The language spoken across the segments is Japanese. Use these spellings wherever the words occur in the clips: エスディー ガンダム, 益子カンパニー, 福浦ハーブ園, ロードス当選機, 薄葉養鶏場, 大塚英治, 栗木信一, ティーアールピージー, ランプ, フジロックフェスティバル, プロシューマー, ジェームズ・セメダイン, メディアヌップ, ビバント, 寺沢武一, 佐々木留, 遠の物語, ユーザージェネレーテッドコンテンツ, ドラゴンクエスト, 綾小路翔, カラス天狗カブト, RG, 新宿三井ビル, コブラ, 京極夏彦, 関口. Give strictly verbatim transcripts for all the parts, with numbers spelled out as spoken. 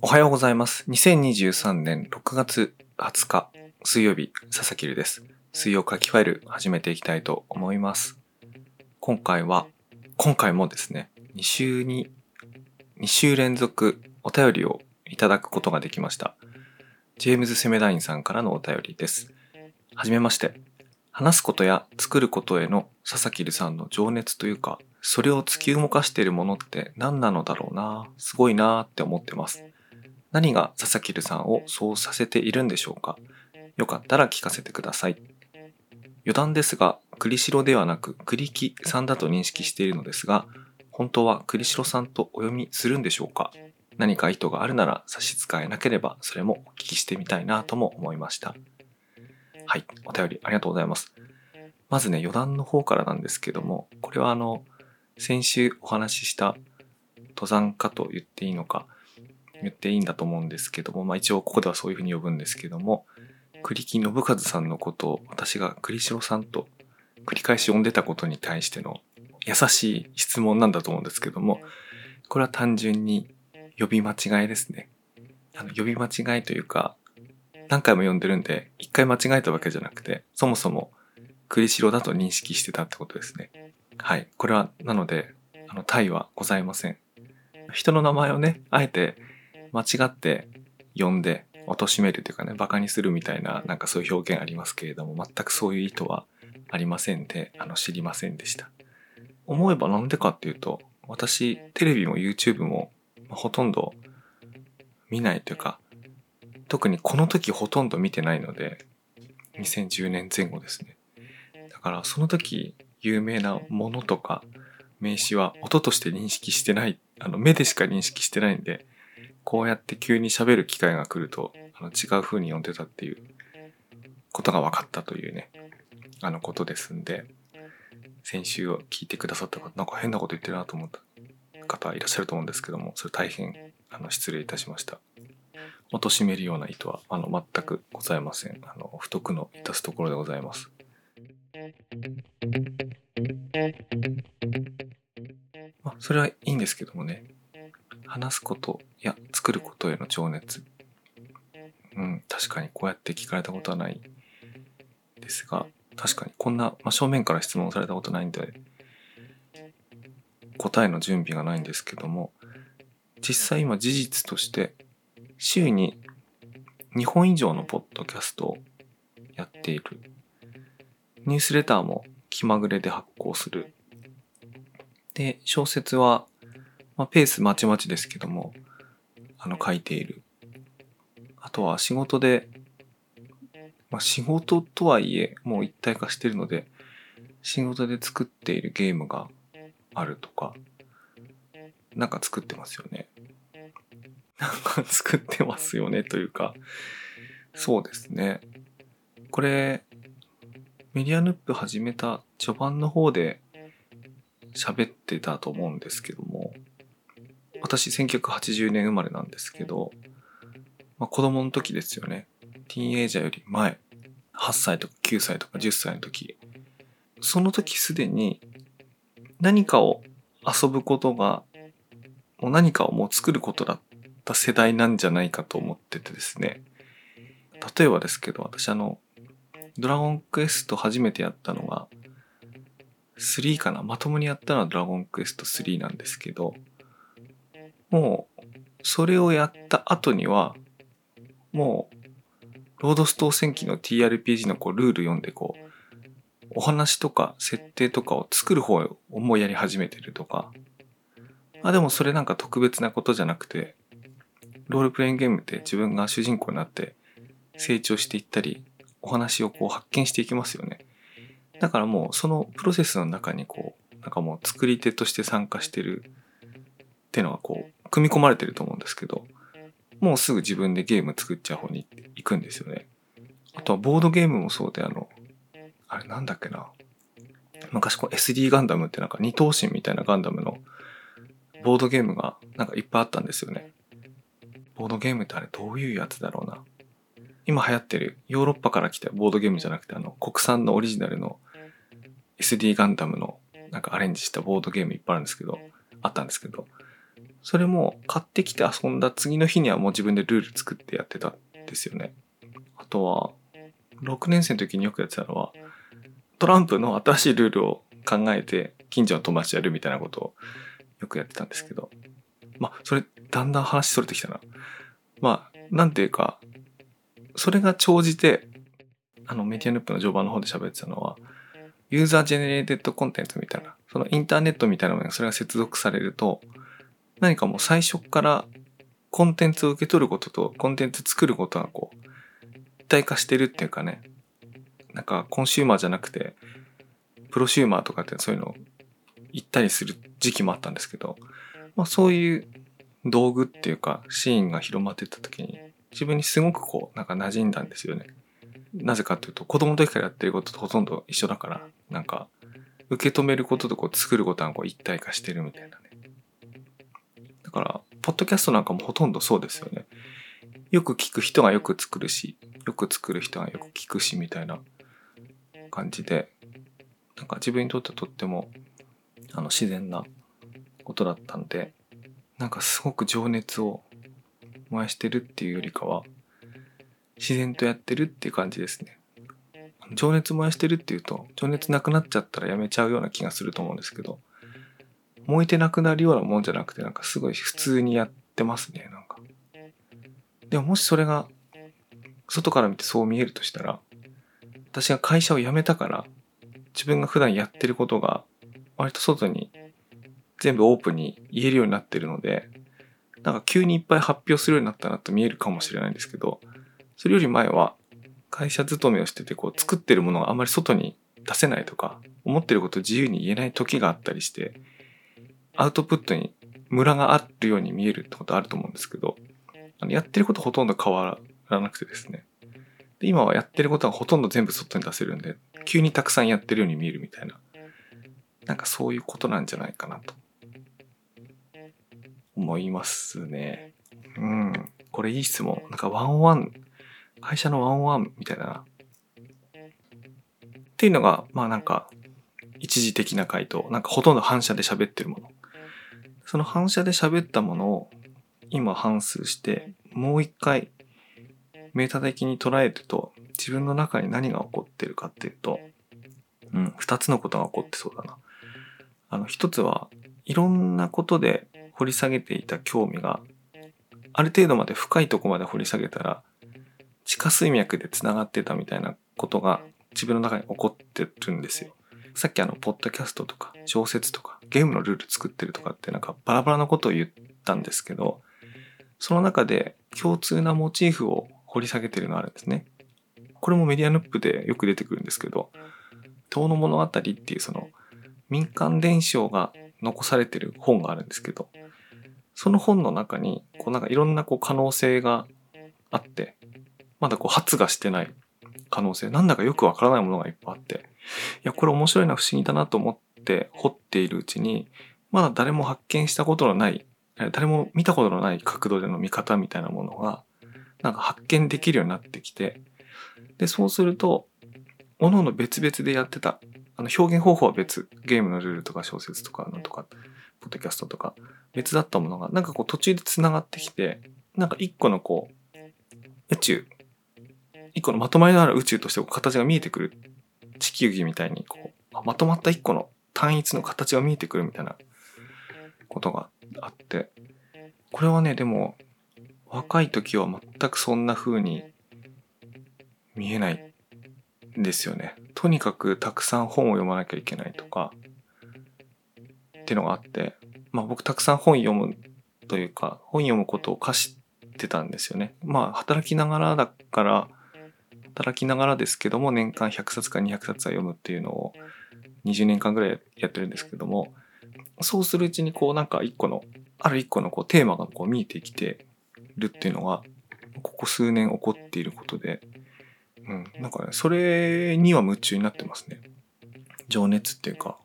おはようございます。にせんにじゅうさんねんろくがつはつか水曜日、佐々木留です。水曜書きファイル始めていきたいと思います。今回は今回もですね、2週に2週連続お便りをいただくことができました。ジェームズ・セメダインさんからのお便りです。はじめまして。話すことや作ることへの佐々木留さんの情熱というか、それを突き動かしているものって何なのだろうな、すごいなって思ってます。何が佐々木留さんをそうさせているんでしょうか。よかったら聞かせてください。余談ですが、栗城ではなく栗木さんだと認識しているのですが、本当は栗城さんとお読みするんでしょうか。何か意図があるなら差し支えなければ、それもお聞きしてみたいなとも思いました。はい、お便りありがとうございます。まずね、余談の方からなんですけども、これはあの先週お話しした登山家と言っていいのか言っていいんだと思うんですけども、まあ一応ここではそういうふうに呼ぶんですけども、栗木信一さんのことを私が栗城さんと繰り返し呼んでたことに対しての優しい質問なんだと思うんですけども、これは単純に呼び間違いですね。あの呼び間違いというか、何回も読んでるんで、一回間違えたわけじゃなくて、そもそも栗城だと認識してたってことですね。はい。これは、なので、あの、対はございません。人の名前をね、あえて間違って呼んで、貶めるというかね、馬鹿にするみたいな、なんかそういう表現ありますけれども、全くそういう意図はありませんで、あの、知りませんでした。思えばなんでかっていうと、私、テレビも YouTube も、まあ、ほとんど見ないというか、特にこの時ほとんど見てないので、にせんじゅうねんぜん後ですね。だからその時有名なものとか名詞は音として認識してない、あの目でしか認識してないんで、こうやって急に喋る機会が来ると、あの違う風に読んでたっていうことが分かったというね、あのことですんで、先週を聞いてくださった方、なんか変なこと言ってるなと思った方いらっしゃると思うんですけども、それ大変あの失礼いたしました。貶めるような意図はあの全くございません。あの不徳の致すところでございます。まあ、それはいいんですけどもね、話すことや作ることへの情熱、うん、確かにこうやって聞かれたことはないですが、確かにこんな真正面から質問されたことないんで答えの準備がないんですけども、実際今事実として週ににほん以上のポッドキャストをやっている。ニュースレターも気まぐれで発行する。で、小説は、まあ、ペースまちまちですけども、あの書いている。あとは仕事で、まあ、仕事とはいえもう一体化しているので、仕事で作っているゲームがあるとか、なんか作ってますよね。なんか作ってますよねというか、そうですね。これメディアヌップ始めた序盤の方で喋ってたと思うんですけども、私せんきゅうひゃくはちじゅうねん生まれなんですけど、まあ、子供の時ですよね。ティーンエイジャーより前、はっさいとかきゅうさいとかじゅっさいの時、その時すでに何かを遊ぶことが、もう何かをもう作ることだった世代なんじゃないかと思っててですね。例えばですけど、私あのドラゴンクエスト初めてやったのがスリーかな、まともにやったのはドラゴンクエストスリーなんですけど、もうそれをやった後にはもうロードス当選機の ティーアールピージー のこうルール読んで、こうお話とか設定とかを作る方をもうやり始めてるとか、あでもそれなんか特別なことじゃなくて、ロールプレイングゲームって自分が主人公になって成長していったり、お話をこう発見していきますよね。だからもうそのプロセスの中にこう、なんかもう作り手として参加してるっていうのがこう、組み込まれてると思うんですけど、もうすぐ自分でゲーム作っちゃう方に行くんですよね。あとはボードゲームもそうで、あの、あれなんだっけな。昔こう エスディー ガンダムってなんか二等身みたいなガンダムのボードゲームがなんかいっぱいあったんですよね。ボードゲームってあれどういうやつだろうな。今流行ってるヨーロッパから来たボードゲームじゃなくて、あの国産のオリジナルの エスディー ガンダムのなんかアレンジしたボードゲームいっぱいあるんですけど、あったんですけど、それも買ってきて遊んだ次の日にはもう自分でルール作ってやってたんですよね。あとはろくねん生の時によくやってたのは、トランプの新しいルールを考えて近所の友達やるみたいなことをよくやってたんですけど、まあそれだんだん話それてきたな。まあなんていうか、それが長じて、あのメディアヌップの序盤の方で喋ってたのは、ユーザージェネレーテッドコンテンツみたいな、そのインターネットみたいなものがそれが接続されると、何かもう最初からコンテンツを受け取ることとコンテンツ作ることがこう一体化してるっていうかね、なんかコンシューマーじゃなくてプロシューマーとかってそういうのを言ったりする時期もあったんですけど、まあそういう道具っていうかシーンが広まってった時に自分にすごくこうなんか馴染んだんですよね。なぜかというと、子供の時からやってることとほとんど一緒だから、なんか受け止めることとこう作ることがこう一体化してるみたいなね。だからポッドキャストなんかもほとんどそうですよね。よく聞く人がよく作るし、よく作る人がよく聞くしみたいな感じで、なんか自分にとってとってもあの自然なことだったんで、なんかすごく情熱を燃やしてるっていうよりかは自然とやってるっていう感じですね。情熱燃やしてるっていうと、情熱なくなっちゃったらやめちゃうような気がすると思うんですけど、燃えてなくなるようなもんじゃなくて、なんかすごい普通にやってますね。なんかでも、もしそれが外から見てそう見えるとしたら、私が会社を辞めたから自分が普段やってることが割と外に全部オープンに言えるようになってるので、なんか急にいっぱい発表するようになったなと見えるかもしれないんですけど、それより前は会社勤めをしてて、こう作ってるものがあまり外に出せないとか、思ってることを自由に言えない時があったりして、アウトプットにムラがあるように見えるってことあると思うんですけど、あのやってることほとんど変わらなくてですね、で今はやってることはほとんど全部外に出せるんで、急にたくさんやってるように見えるみたいな、なんかそういうことなんじゃないかなと思いますね。うん、これいい質問。なんかワンワン、会社のワンワンみたいなっていうのが、まあなんか一時的な回答、なんかほとんど反射で喋ってるもの、その反射で喋ったものを今反芻してもう一回メタ的に捉えると、自分の中に何が起こってるかっていうと、うん、二つのことが起こってそうだな。あの一つは、いろんなことで掘り下げていた興味が、ある程度まで深いとこまで掘り下げたら、地下水脈でつながってたみたいなことが自分の中に起こってるんですよ。さっきあのポッドキャストとか小説とかゲームのルール作ってるとかって、なんかバラバラなことを言ったんですけど、その中で共通なモチーフを掘り下げてるのがあるんですね。これもメディアヌップでよく出てくるんですけど、遠の物語っていうその民間伝承が残されてる本があるんですけど、その本の中にこうなんかいろんなこう可能性があって、まだこう発芽してない可能性、なんだかよくわからないものがいっぱいあって、いやこれ面白いな、不思議だなと思って掘っているうちに、まだ誰も発見したことのない、誰も見たことのない角度での見方みたいなものがなんか発見できるようになってきて、でそうすると各々別々でやってた、あの表現方法は別、ゲームのルールとか小説とかなんとかポッドキャストとか別だったものが、なんかこう途中でつながってきて、なんか一個のこう宇宙、一個のまとまりのある宇宙としてこう形が見えてくる、地球儀みたいにこうまとまった一個の単一の形が見えてくるみたいなことがあって、これはね、でも若い時は全くそんな風に見えないですよね。とにかくたくさん本を読まなきゃいけないとかっていうのがあって、まあ僕たくさん本読むというか、本読むことを課してたんですよね。まあ働きながらだから、働きながらですけども、年間ひゃくさつかにひゃくさつは読むっていうのをにじゅうねんかんぐらいやってるんですけども、そうするうちにこうなんか一個のある一個のこうテーマがこう見えてきてるっていうのがここ数年起こっていることで、うん、なんかね、それには夢中になってますね。情熱っていうか、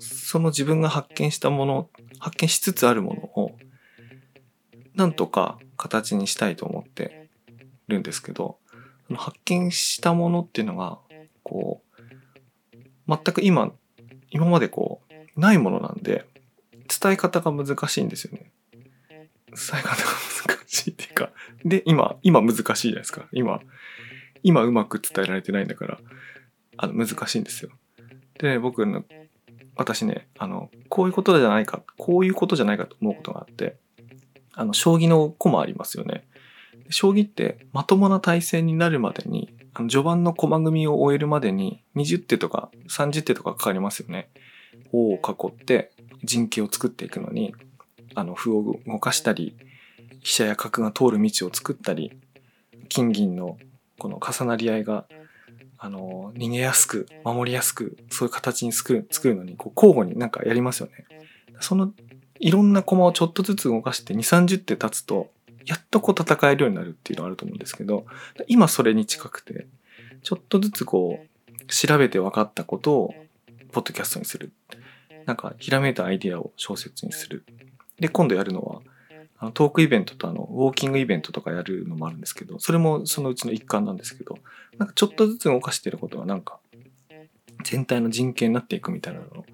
その自分が発見したもの、発見しつつあるものを、なんとか形にしたいと思ってるんですけど、発見したものっていうのがこう全く今今までこうないものなんで、伝え方が難しいんですよね。伝え方が難しいっていうか、で今今難しいじゃないですか。今今うまく伝えられてないんだから、あの難しいんですよ。で僕の私ね、あのこういうことじゃないかこういうことじゃないかと思うことがあって、あの将棋の駒ありますよね。将棋ってまともな対戦になるまでに、あの序盤の駒組みを終えるまでににじゅってとかさんじゅってとかかかりますよね。王を囲って陣形を作っていくのに、あの歩を動かしたり、飛車や角が通る道を作ったり、金銀のこの重なり合いがあの逃げやすく守りやすく、そういう形に作る、作るのにこう交互になんかやりますよね。そのいろんな駒をちょっとずつ動かしてにじゅう、さんじゅって経つとやっとこう戦えるようになるっていうのがあると思うんですけど、今それに近くて、ちょっとずつこう調べて分かったことをポッドキャストにする、なんかひらめいたアイデアを小説にする。で今度やるのはあのトークイベントとあのウォーキングイベントとかやるのもあるんですけど、それもそのうちの一環なんですけど、なんかちょっとずつ動かしてることがなんか全体の人形になっていくみたいなのを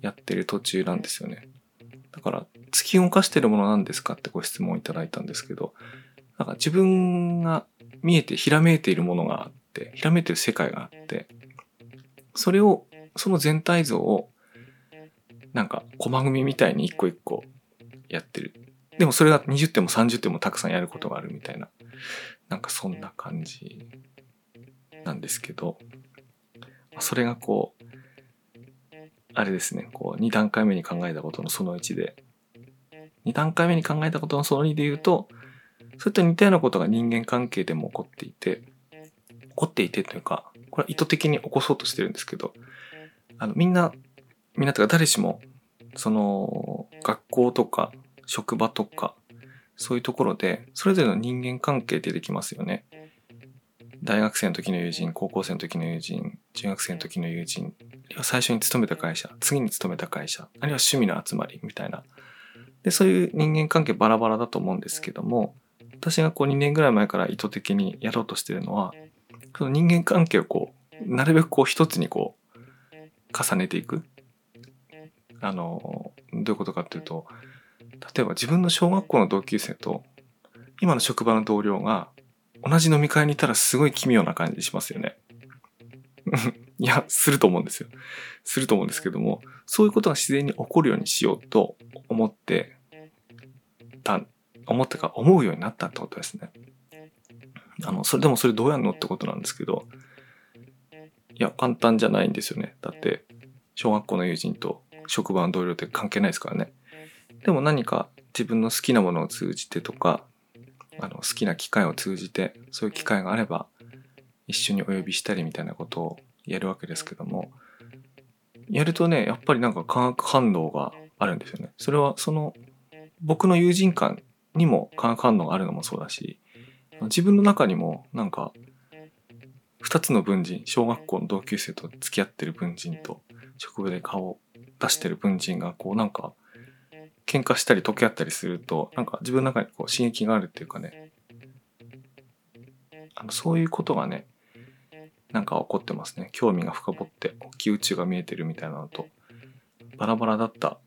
やってる途中なんですよね。だから突き動かしてるものなんですかってご質問いただいたんですけど、なんか自分が見えてひらめいているものがあって、ひらめいている世界があって、それをその全体像をなんか駒組みみたいに一個一個やってる。でもそれがにじゅってんもさんじゅってんもたくさんやることがあるみたいな、なんかそんな感じなんですけど、それがこうあれですね、こうにだんかいめに考えたことのそのいちで、にだんかいめに考えたことのそのにで言うと、それと似たようなことが人間関係でも起こっていて、起こっていてというか、これは意図的に起こそうとしてるんですけど、あのみんなみんなというか誰しもその学校とか職場とかそういうところでそれぞれの人間関係出てきますよね。大学生の時の友人、高校生の時の友人、中学生の時の友人、最初に勤めた会社、次に勤めた会社、あるいは趣味の集まりみたいな。で、そういう人間関係バラバラだと思うんですけども、私がこうにねんぐらい前から意図的にやろうとしてるのは、その人間関係をこう、なるべくこう一つにこう、重ねていく。あの、どういうことかっていうと、例えば自分の小学校の同級生と、今の職場の同僚が、同じ飲み会にいたらすごい奇妙な感じしますよね。いや、すると思うんですよ。すると思うんですけども、そういうことが自然に起こるようにしようと思ってた、思ったか思うようになったってことですね。あの、それでもそれどうやるのってことなんですけど、いや、簡単じゃないんですよね。だって、小学校の友人と職場の同僚って関係ないですからね。でも何か自分の好きなものを通じてとか、あの好きな機会を通じて、そういう機会があれば一緒にお呼びしたりみたいなことをやるわけですけども、やるとね、やっぱりなんか化学反応があるんですよね。それはその僕の友人間にも化学反応があるのもそうだし、自分の中にもなんかふたつの文人、小学校の同級生と付き合ってる文人と職場で顔を出してる文人がこうなんか喧嘩したり溶け合ったりすると、なんか自分の中にこう刺激があるっていうかね、あのそういうことがね、なんか起こってますね。興味が深掘って大きい宇宙が見えてるみたいなのと、バラバラだった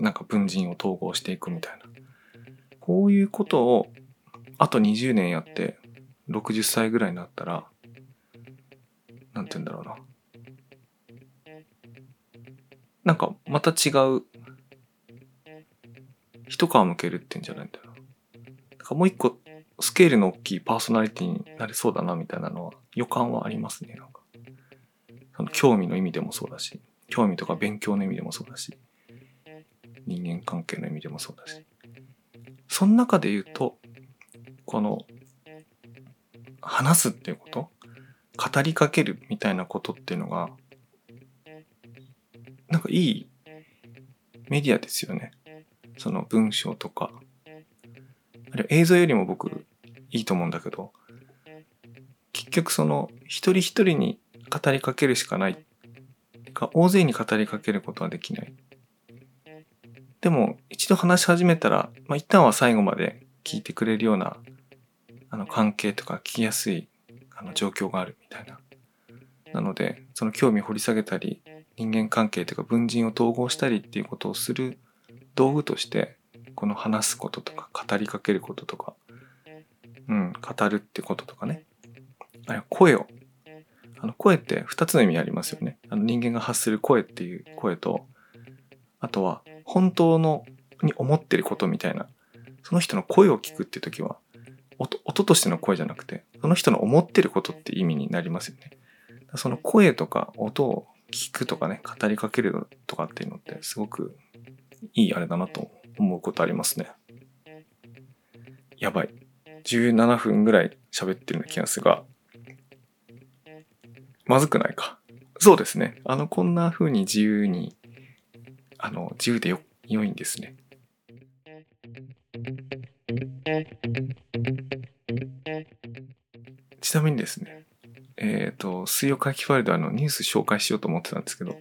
なんか文人を統合していくみたいな、こういうことをあとにじゅうねんやってろくじゅっさいぐらいになったら、なんて言うんだろうな、なんかまた違う一皮向けるってんじゃないんだよ。だからもう一個スケールの大きいパーソナリティになりそうだなみたいなのは予感はありますね。なんかその興味の意味でもそうだし、興味とか勉強の意味でもそうだし、人間関係の意味でもそうだし、その中で言うとこの話すっていうこと、語りかけるみたいなことっていうのがなんかいいメディアですよね。その文章とか、あれ映像よりも僕いいと思うんだけど、結局その一人一人に語りかけるしかないか、大勢に語りかけることはできない。でも一度話し始めたら、まあ、一旦は最後まで聞いてくれるようなあの関係とか、聞きやすいあの状況があるみたいな。なのでその興味を掘り下げたり人間関係というか文人を統合したりっていうことをする道具としてこの話すこととか語りかけることとか、うん、語るってこととかね、あれは声をあの声ってふたつの意味ありますよね。あの人間が発する声っていう声と、あとは本当のに思ってることみたいな、その人の声を聞くって時は 音, 音としての声じゃなくてその人の思ってることって意味になりますよね。その声とか音を聞くとかね、語りかけるとかっていうのってすごくいいあれだなと思うことありますね。やばい、じゅうななふんぐらい喋ってるような気がするが、まずくないか。そうですね、あのこんな風に自由にあの自由で よ, よいんですね。ちなみにですね、えっ、ー、と、水曜会議ファイルであのニュース紹介しようと思ってたんですけど、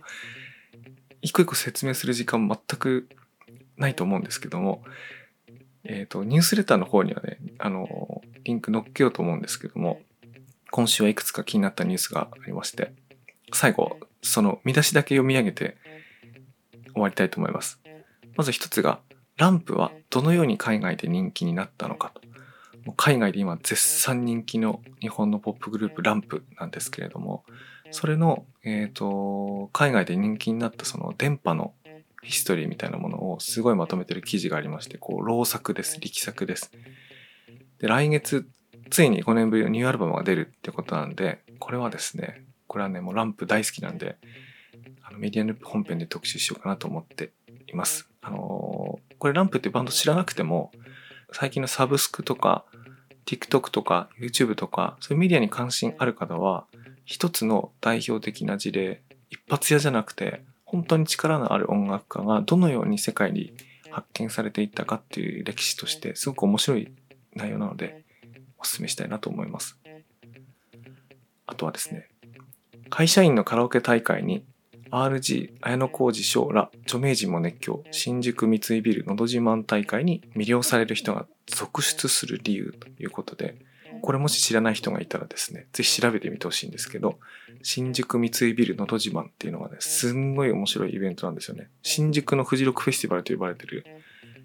一個一個説明する時間全くないと思うんですけども、えっ、ー、と、ニュースレターの方にはね、あの、リンク載っけようと思うんですけども、今週はいくつか気になったニュースがありまして、最後、その見出しだけ読み上げて終わりたいと思います。まず一つが、ランプはどのように海外で人気になったのかと。海外で今絶賛人気の日本のポップグループランプなんですけれども、それの、えーと、海外で人気になったその電波のヒストリーみたいなものをすごいまとめてる記事がありまして、こう老作です力作です。で、来月ついにごねんぶりのニューアルバムが出るってことなんで、これはですねこれはねもうランプ大好きなんで、あのメディアヌープ本編で特集しようかなと思っています。あのー、これランプってバンド知らなくても、最近のサブスクとか TikTok とか YouTube とかそういうメディアに関心ある方は、一つの代表的な事例、一発屋じゃなくて本当に力のある音楽家がどのように世界に発見されていったかっていう歴史としてすごく面白い内容なのでお勧めしたいなと思います。あとはですね、会社員のカラオケ大会に アールジー、 綾小路翔ら著名人も熱狂、新宿三井ビルのど自慢大会に魅了される人が続出する理由ということで、これもし知らない人がいたらですね、ぜひ調べてみてほしいんですけど、新宿三井ビルのど自慢っていうのがね、すんごい面白いイベントなんですよね。新宿のフジロックフェスティバルと呼ばれてる、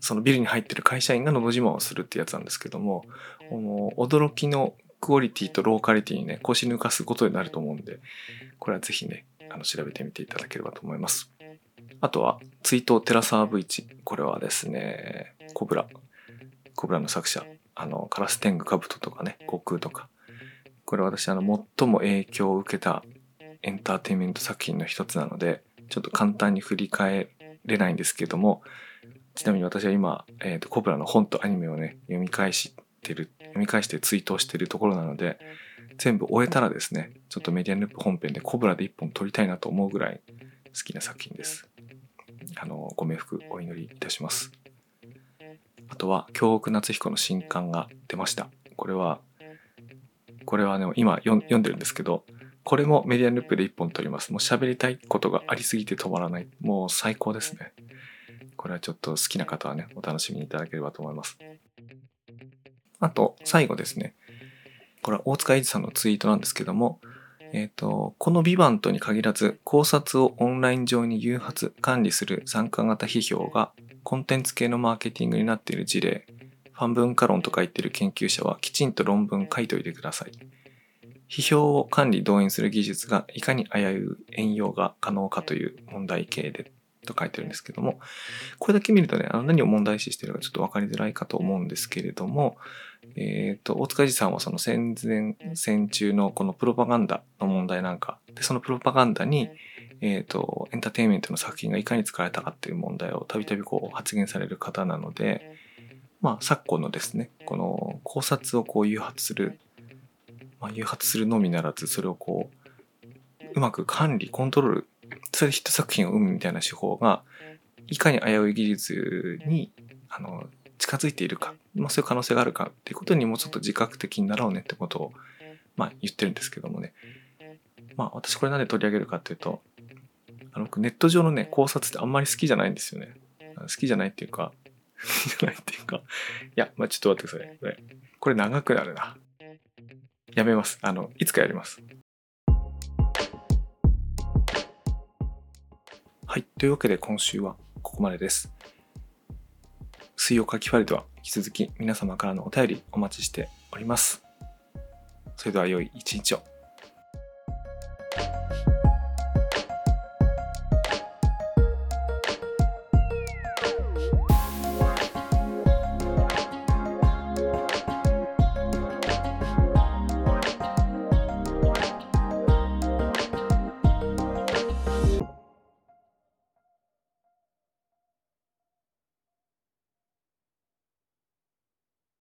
そのビルに入ってる会社員がのど自慢をするってやつなんですけども、驚きのクオリティとローカリティにね、腰抜かすことになると思うんで、これはぜひね、あの調べてみていただければと思います。あとは、追悼寺沢武一。これはですね、コブラ。コブラの作者。あのカラス天狗カブトとかね、悟空とか、これ私あの最も影響を受けたエンターテインメント作品の一つなので、ちょっと簡単に振り返れないんですけども、ちなみに私は今、えーと、コブラの本とアニメをね読み返してる読み返して追悼してるところなので、全部終えたらですね、ちょっとメディアヌープ本編でコブラで一本撮りたいなと思うぐらい好きな作品です。あのご冥福お祈りいたします。あとは京極夏彦の新刊が出ました。これはこれはね今読んでるんですけど、これもメディアヌープで一本撮ります。もう喋りたいことがありすぎて止まらない、もう最高ですね。これはちょっと好きな方はねお楽しみにいただければと思います。あと最後ですね、これは大塚英治さんのツイートなんですけども、えーと、このビバントに限らず考察をオンライン上に誘発管理する参加型批評がコンテンツ系のマーケティングになっている事例、ファン文化論とか言ってる研究者はきちんと論文書いておいてください。批評を管理動員する技術がいかに危うい援用が可能かという問題系でと書いてるんですけども、これだけ見るとね、あの何を問題視しているかちょっと分かりづらいかと思うんですけれども、えっと大塚英治さんはその戦前戦中のこのプロパガンダの問題なんかで、そのプロパガンダにえっとエンターテインメントの作品がいかに使われたかっていう問題をたびたびこう発言される方なので、まあ昨今のですねこの考察をこう誘発する、まあ、誘発するのみならず、それをこううまく管理コントロール、それでヒット作品を生むみたいな手法がいかに危うい技術にあの近づいているか、まあ、そういう可能性があるかっていうことにもうちょっと自覚的になろうねってことを、まあ、言ってるんですけどもね、まあ、私これなんで取り上げるかっていうと、あのネット上のね考察ってあんまり好きじゃないんですよね。好きじゃないっていうか好きじゃないっていうかいや、まあ、ちょっと待ってください。これ、これ長くなるな。やめます。あの、いつかやります。はい。というわけで今週はここまでです。水曜かきファイルでは引き続き皆様からのお便りお待ちしております。それでは良い一日を。